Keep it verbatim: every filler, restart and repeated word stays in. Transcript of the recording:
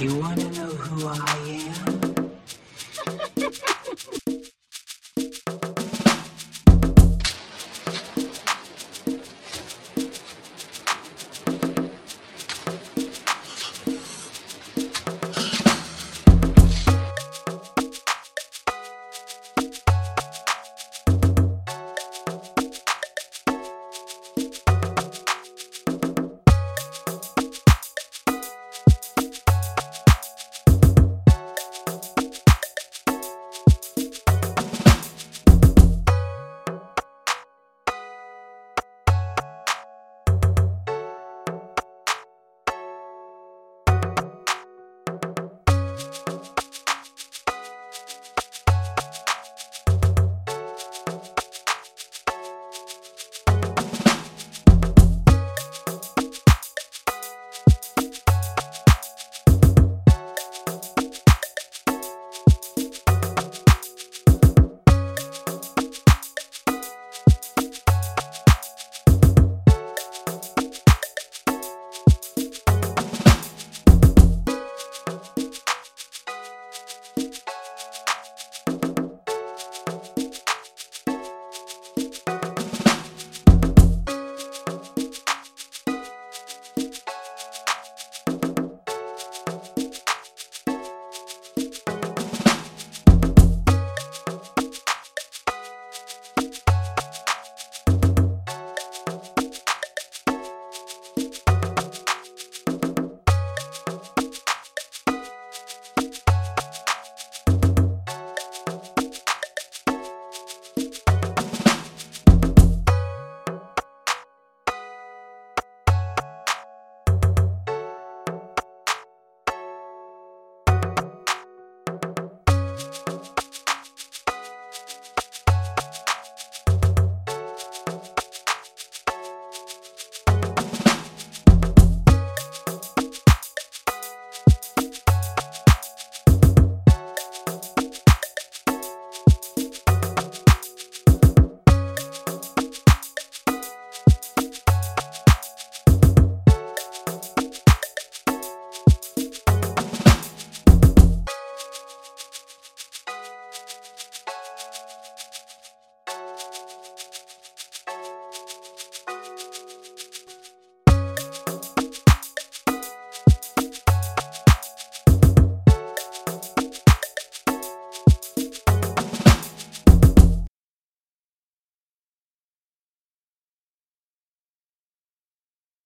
You wanna know who I am?